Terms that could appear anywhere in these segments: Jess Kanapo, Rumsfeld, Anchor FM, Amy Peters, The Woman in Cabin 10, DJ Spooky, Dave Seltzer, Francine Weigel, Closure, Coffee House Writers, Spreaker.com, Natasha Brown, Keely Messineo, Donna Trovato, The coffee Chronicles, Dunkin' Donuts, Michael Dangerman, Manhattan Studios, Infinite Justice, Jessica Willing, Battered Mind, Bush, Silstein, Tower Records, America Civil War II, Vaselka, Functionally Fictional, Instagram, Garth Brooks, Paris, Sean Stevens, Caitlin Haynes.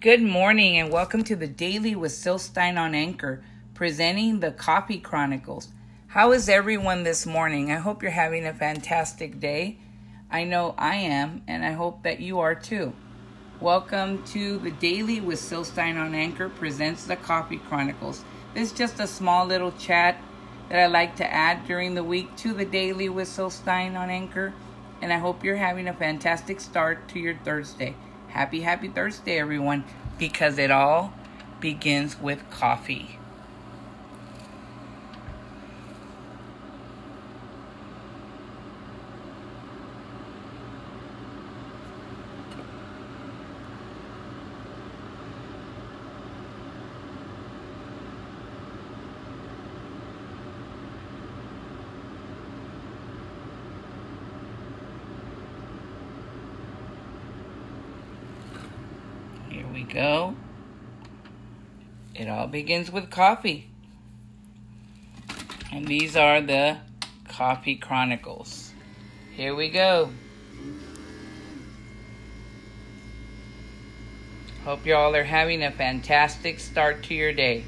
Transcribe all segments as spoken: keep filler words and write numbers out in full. Good morning and welcome to the Daily with Silstein on Anchor, presenting the Coffee Chronicles. How is everyone this morning? I hope you're having a fantastic day. I know I am, and I hope that you are too. Welcome to the Daily with Silstein on Anchor presents the Coffee Chronicles. This is just a small little chat that I like to add during the week to the Daily with Silstein on Anchor, and I hope you're having a fantastic start to your Thursday. Happy, happy Thursday, everyone, because it all begins with coffee. Go. It all begins with coffee. And these are the Coffee Chronicles. Here we go. Hope y'all are having a fantastic start to your day.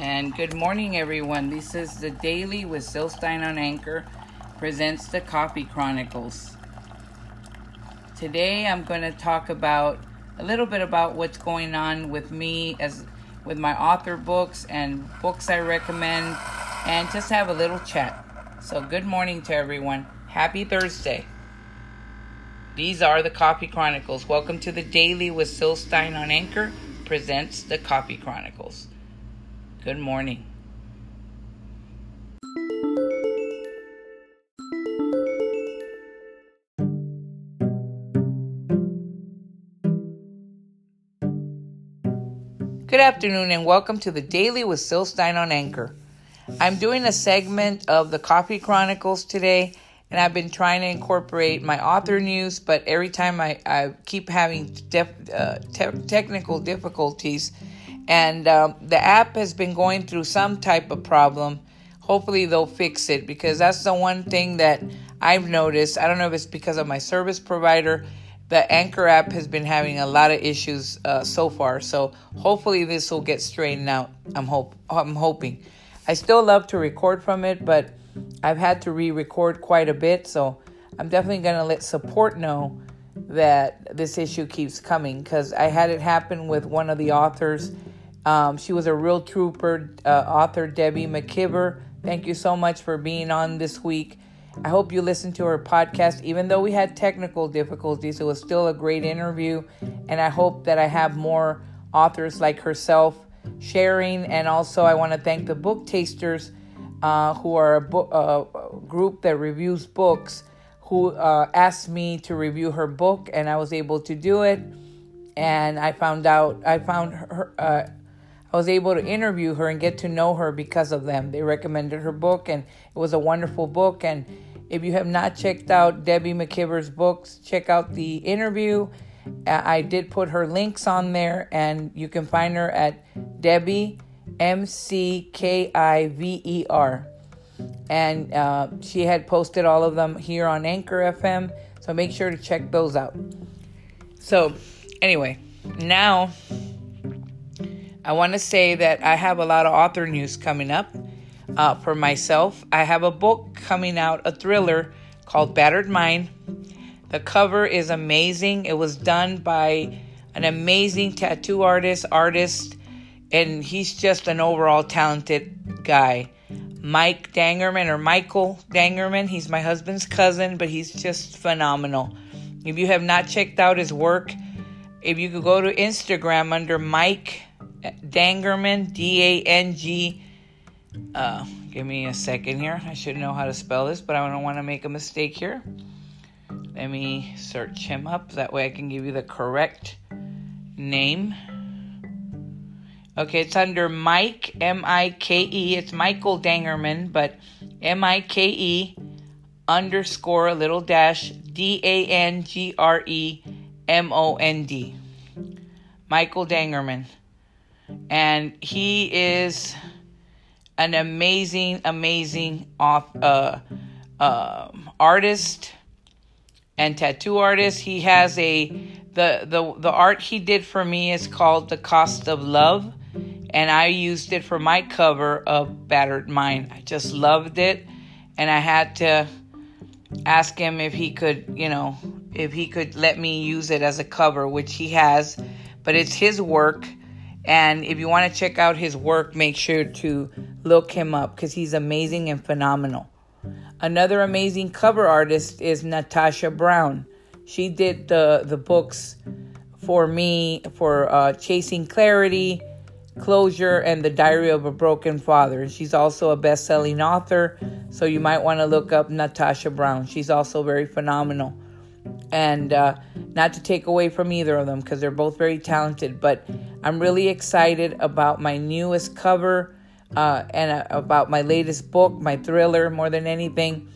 And good morning, everyone. This is the Daily with Silstein on Anchor presents the Coffee Chronicles. Today, I'm going to talk about a little bit about what's going on with me as with my author books and books I recommend, and just have a little chat. So, good morning to everyone. Happy Thursday. These are the Coffee Chronicles. Welcome to the Daily with Silstein on Anchor presents the Coffee Chronicles. Good morning. Good afternoon and welcome to the Daily with Silstein on Anchor. I'm doing a segment of the Coffee Chronicles today, and I've been trying to incorporate my author news, but every time I, I keep having def, uh, te- technical difficulties. And um, the app has been going through some type of problem. Hopefully they'll fix it, because that's the one thing that I've noticed. I don't know if it's because of my service provider. The Anchor app has been having a lot of issues uh, so far. So hopefully this will get straightened out. I'm hope I'm hoping. I still love to record from it, but I've had to re-record quite a bit. So I'm definitely going to let support know that this issue keeps coming, because I had it happen with one of the authors. Um, she was a real trooper, uh, author Debbie McKibber. Thank you so much for being on this week. I hope you listened to her podcast. Even though we had technical difficulties, it was still a great interview. And I hope that I have more authors like herself sharing. And also I want to thank the book tasters, uh, who are a, bo- uh, a group that reviews books, who uh, asked me to review her book. And I was able to do it. And I found out, I found her... Uh, I was able to interview her and get to know her because of them. They recommended her book, and it was a wonderful book. And if you have not checked out Debbie McKibber's books, check out the interview. I did put her links on there, and you can find her at Debbie, M C K I V E R. And uh, she had posted all of them here on Anchor F M, so make sure to check those out. So anyway, now I want to say that I have a lot of author news coming up uh, for myself. I have a book coming out, a thriller called Battered Mind. The cover is amazing. It was done by an amazing tattoo artist, artist, and he's just an overall talented guy. Mike Dangerman or Michael Dangerman. He's my husband's cousin, but he's just phenomenal. If you have not checked out his work, if you could go to Instagram under Mike Dangerman, D A N G, uh, give me a second here, I should know how to spell this, but I don't want to make a mistake here. Let me search him up, that way I can give you the correct name. Okay, it's under Mike, M I K E. It's Michael Dangerman, but M I K E underscore little dash D A N G R E M O N D. Michael Dangerman. And he is an amazing, amazing uh, uh, artist and tattoo artist. He has a, the, the, the art he did for me is called The Cost of Love. And I used it for my cover of Battered Mind. I just loved it. And I had to ask him if he could, you know, if he could let me use it as a cover, which he has. But it's his work. And if you want to check out his work, make sure to look him up because he's amazing and phenomenal. Another amazing cover artist is Natasha Brown. She did the, the books for me for uh, Chasing Clarity, Closure, and The Diary of a Broken Father. She's also a best-selling author, so you might want to look up Natasha Brown. She's also very phenomenal. And uh, not to take away from either of them because they're both very talented, but I'm really excited about my newest cover uh, and uh, about my latest book, my thriller, more than anything.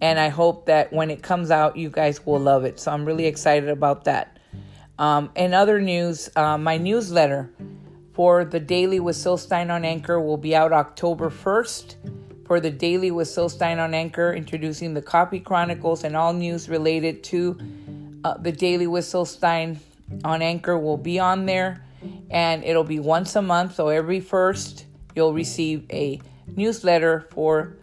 And I hope that when it comes out, you guys will love it. So I'm really excited about that. Um, in other news, uh, my newsletter for The Daily with Silstein on Anchor will be out October first for The Daily with Silstein on Anchor, introducing the coffee chronicles and all news related to uh, The Daily with Silstein on Anchor will be on there. And it'll be once a month, so every first you'll receive a newsletter for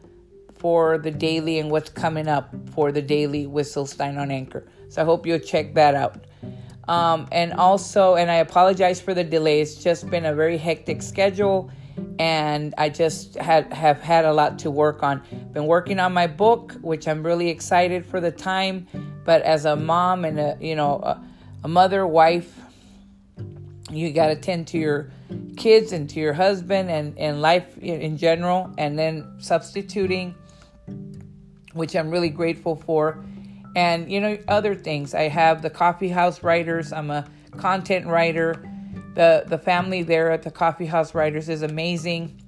for The Daily and what's coming up for The Daily with Silstein on Anchor. So I hope you'll check that out. Um, and also, and I apologize for the delay. It's just been a very hectic schedule, and I just had, have had a lot to work on. Been working on my book, which I'm really excited for the time. But as a mom and a you know a, a mother, wife, you got to tend to your kids and to your husband and, and life in general. And then substituting, which I'm really grateful for. And, you know, other things. I have the Coffee House Writers. I'm a content writer. The the family there at the Coffee House Writers is amazing.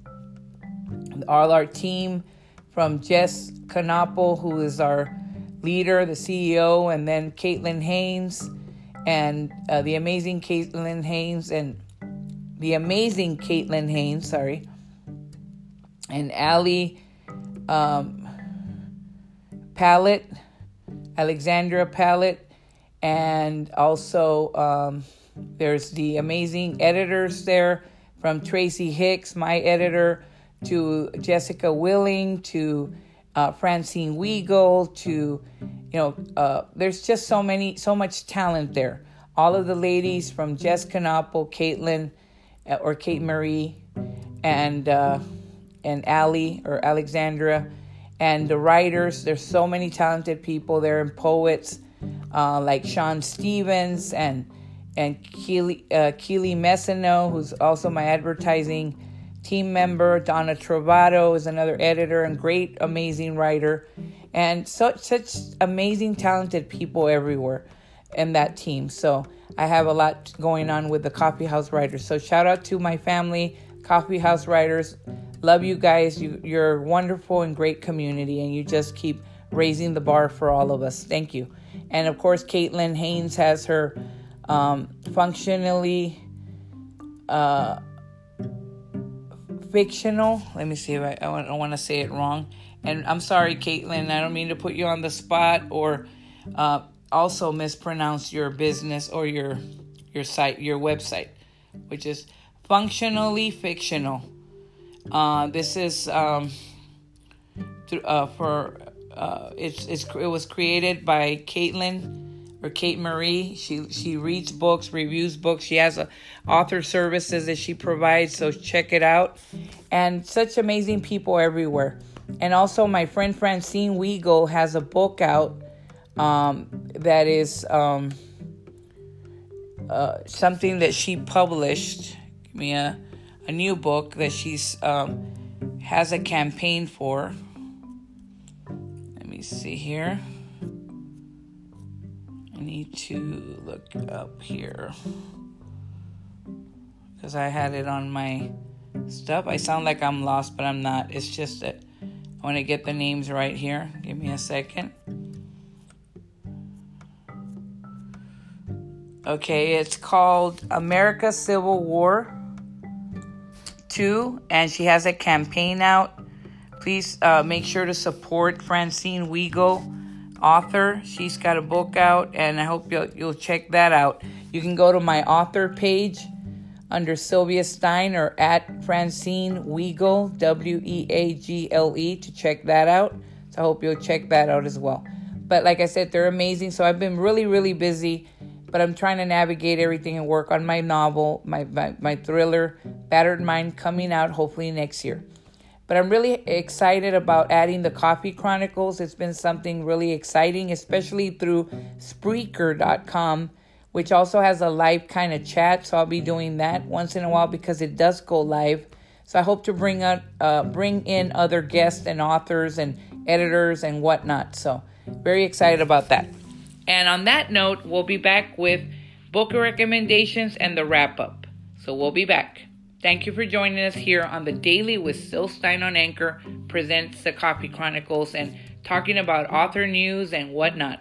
All our team, from Jess Kanapo, who is our leader, the C E O, and then Caitlin Haynes, and uh, the amazing Caitlin Haynes and the amazing Caitlin Haynes, sorry, and Ali um, Pallett, Alexandra Pallett, and also um, there's the amazing editors there, from Tracy Hicks, my editor, to Jessica Willing, to uh, Francine Weigel, to You know, uh, there's just so many, so much talent there. All of the ladies from Jess Kanapo, Caitlin, uh, or Kate Marie, and uh, and Allie or Alexandra, and the writers. There's so many talented people there, and poets uh, like Sean Stevens and and Keely uh, Keely Messineo, who's also my advertising team member. Donna Trovato is another editor and great, amazing writer. And such such amazing, talented people everywhere in that team. So I have a lot going on with the Coffee House Writers. So shout out to my family, Coffee House Writers. Love you guys. You, you're a wonderful and great community, and you just keep raising the bar for all of us. Thank you. And, of course, Caitlin Haynes has her um, functionally uh, fictional. Let me see if I, I don't want to say it wrong. And I'm sorry, Caitlin, I don't mean to put you on the spot or uh, also mispronounce your business or your your site, your website, which is Functionally Fictional. Uh, this is um, th- uh, for uh, it's it's it was created by Caitlin or Kate Marie. She she reads books, reviews books. She has a author services that she provides. So check it out. And such amazing people everywhere. And also, my friend Francine Weigel has a book out um, that is um, uh, something that she published. Give me a, a new book that she's um, has a campaign for. Let me see here. I need to look up here. because I had it on my stuff. I sound like I'm lost, but I'm not. It's just that I want to get the names right here. Give me a second. Okay, it's called America Civil War two, and she has a campaign out. Please uh, make sure to support Francine Weigel, author. She's got a book out, and I hope you'll, you'll check that out. You can go to my author page under Sylvia Stein or at Francine Weigel, W E A G L E, to check that out. So I hope you'll check that out as well. But like I said, they're amazing. So I've been really, really busy, but I'm trying to navigate everything and work on my novel, my, my, my thriller, Battered Mind, coming out hopefully next year. But I'm really excited about adding the Coffee Chronicles. It's been something really exciting, especially through Spreaker dot com, which also has a live kind of chat. So I'll be doing that once in a while because it does go live. So I hope to bring up, uh, bring in other guests and authors and editors and whatnot. So very excited about that. And on that note, we'll be back with book recommendations and the wrap up. So we'll be back. Thank you for joining us here on The Daily with Silstein on Anchor presents The Coffee Chronicles and talking about author news and whatnot.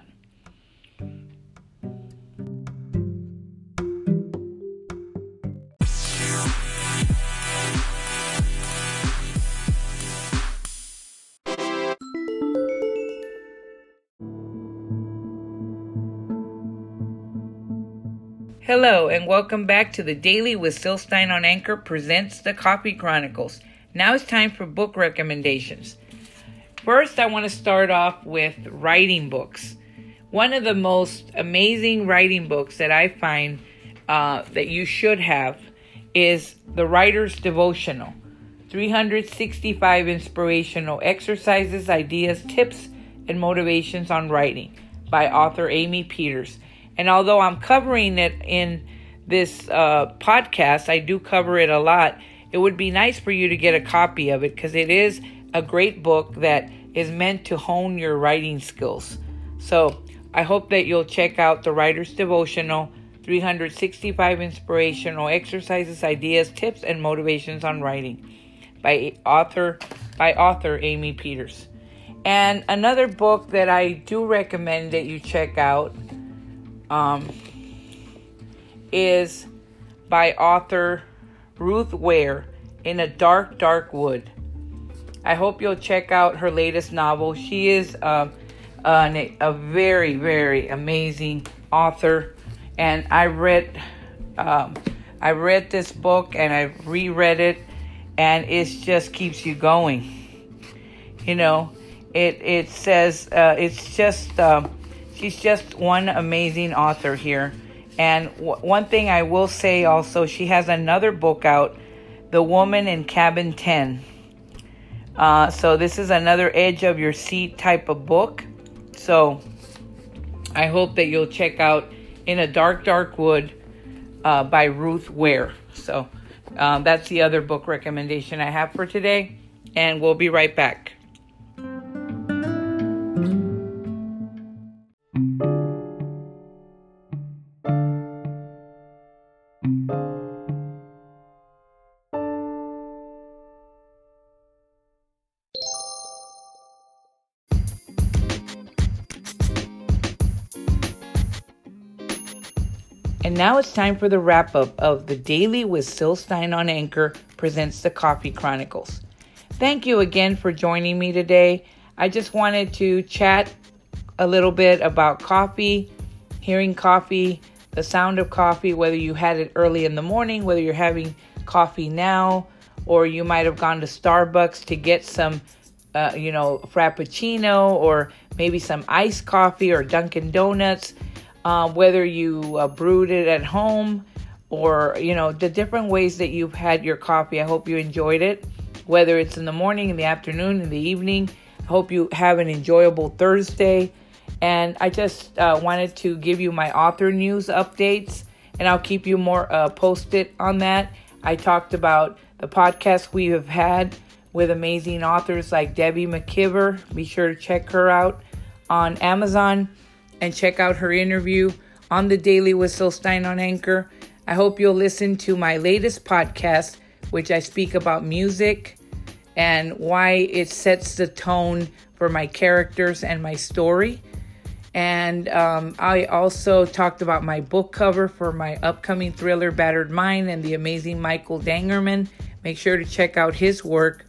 Hello and welcome back to The Daily with Silstein on Anchor presents The Coffee Chronicles. Now it's time for book recommendations. First, I want to start off with writing books. One of the most amazing writing books that I find uh, that you should have is The Writer's Devotional. three hundred sixty-five inspirational exercises, ideas, tips, and motivations on writing by author Amy Peters. And although I'm covering it in this uh, podcast, I do cover it a lot. It would be nice for you to get a copy of it because it is a great book that is meant to hone your writing skills. So I hope that you'll check out The Writer's Devotional, three hundred sixty-five Inspirational Exercises, Ideas, Tips, and Motivations on Writing by author, by author Amy Peters. And another book that I do recommend that you check out Um, is by author Ruth Ware, In a Dark, Dark Wood. I hope you'll check out her latest novel. She is uh, an, a very, very amazing author, and I read um, I read this book and I reread it, and it just keeps you going. You know, it it says uh, it's just. Um, She's just one amazing author here. And w- one thing I will say also, she has another book out, The Woman in Cabin ten. Uh, so this is another edge of your seat type of book. So I hope that you'll check out In a Dark, Dark Wood uh, by Ruth Ware. So um, that's the other book recommendation I have for today. And we'll be right back. And now it's time for the wrap-up of The Daily with Silstein on Anchor presents The Coffee Chronicles. Thank you again for joining me today. I just wanted to chat a little bit about coffee, hearing coffee, the sound of coffee, whether you had it early in the morning, whether you're having coffee now, or you might have gone to Starbucks to get some, uh, you know, Frappuccino, or maybe some iced coffee or Dunkin' Donuts. Uh, whether you uh, brewed it at home or, you know, the different ways that you've had your coffee. I hope you enjoyed it, whether it's in the morning, in the afternoon, in the evening. I hope you have an enjoyable Thursday. And I just uh, wanted to give you my author news updates, and I'll keep you more uh, posted on that. I talked about the podcast we have had with amazing authors like Debbie McKibber. Be sure to check her out on Amazon. And check out her interview on The Daily with Silstein on Anchor. I hope you'll listen to my latest podcast, which I speak about music and why it sets the tone for my characters and my story. And um, I also talked about my book cover for my upcoming thriller, Battered Mind, and the amazing Michael Dangerman. Make sure to check out his work,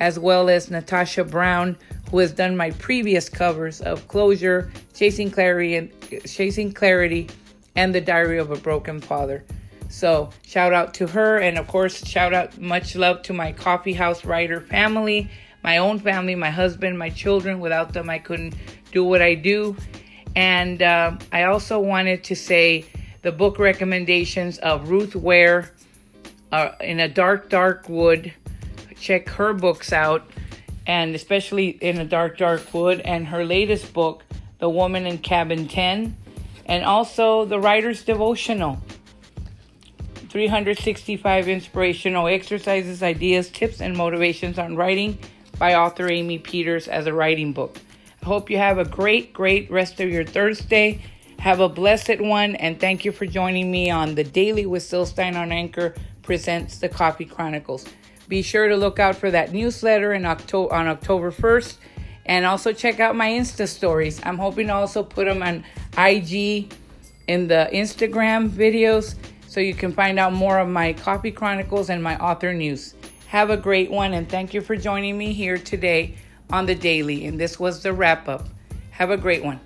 as well as Natasha Brown, who has done my previous covers of Closure, Chasing Clarity, and, Chasing Clarity, and The Diary of a Broken Father. So shout out to her, and of course, shout out, much love to my Coffee House Writer family, my own family, my husband, my children. Without them, I couldn't do what I do. And uh, I also wanted to say the book recommendations of Ruth Ware, uh, In a Dark, Dark Wood. Check her books out, and especially In a Dark, Dark Wood, and her latest book, The Woman in Cabin ten, and also the Writer's Devotional. three hundred sixty-five inspirational exercises, ideas, tips, and motivations on writing by author Amy Peters as a writing book. Hope you have a great, great rest of your Thursday. Have a blessed one, and thank you for joining me on The Daily with Silstein on Anchor presents The Coffee Chronicles. Be sure to look out for that newsletter in October, on October first, and also check out my Insta stories. I'm hoping to also put them on I G in the Instagram videos, so you can find out more of my Coffee Chronicles and my author news. Have a great one, and thank you for joining me here today on The Daily, and this was the wrap up. Have a great one.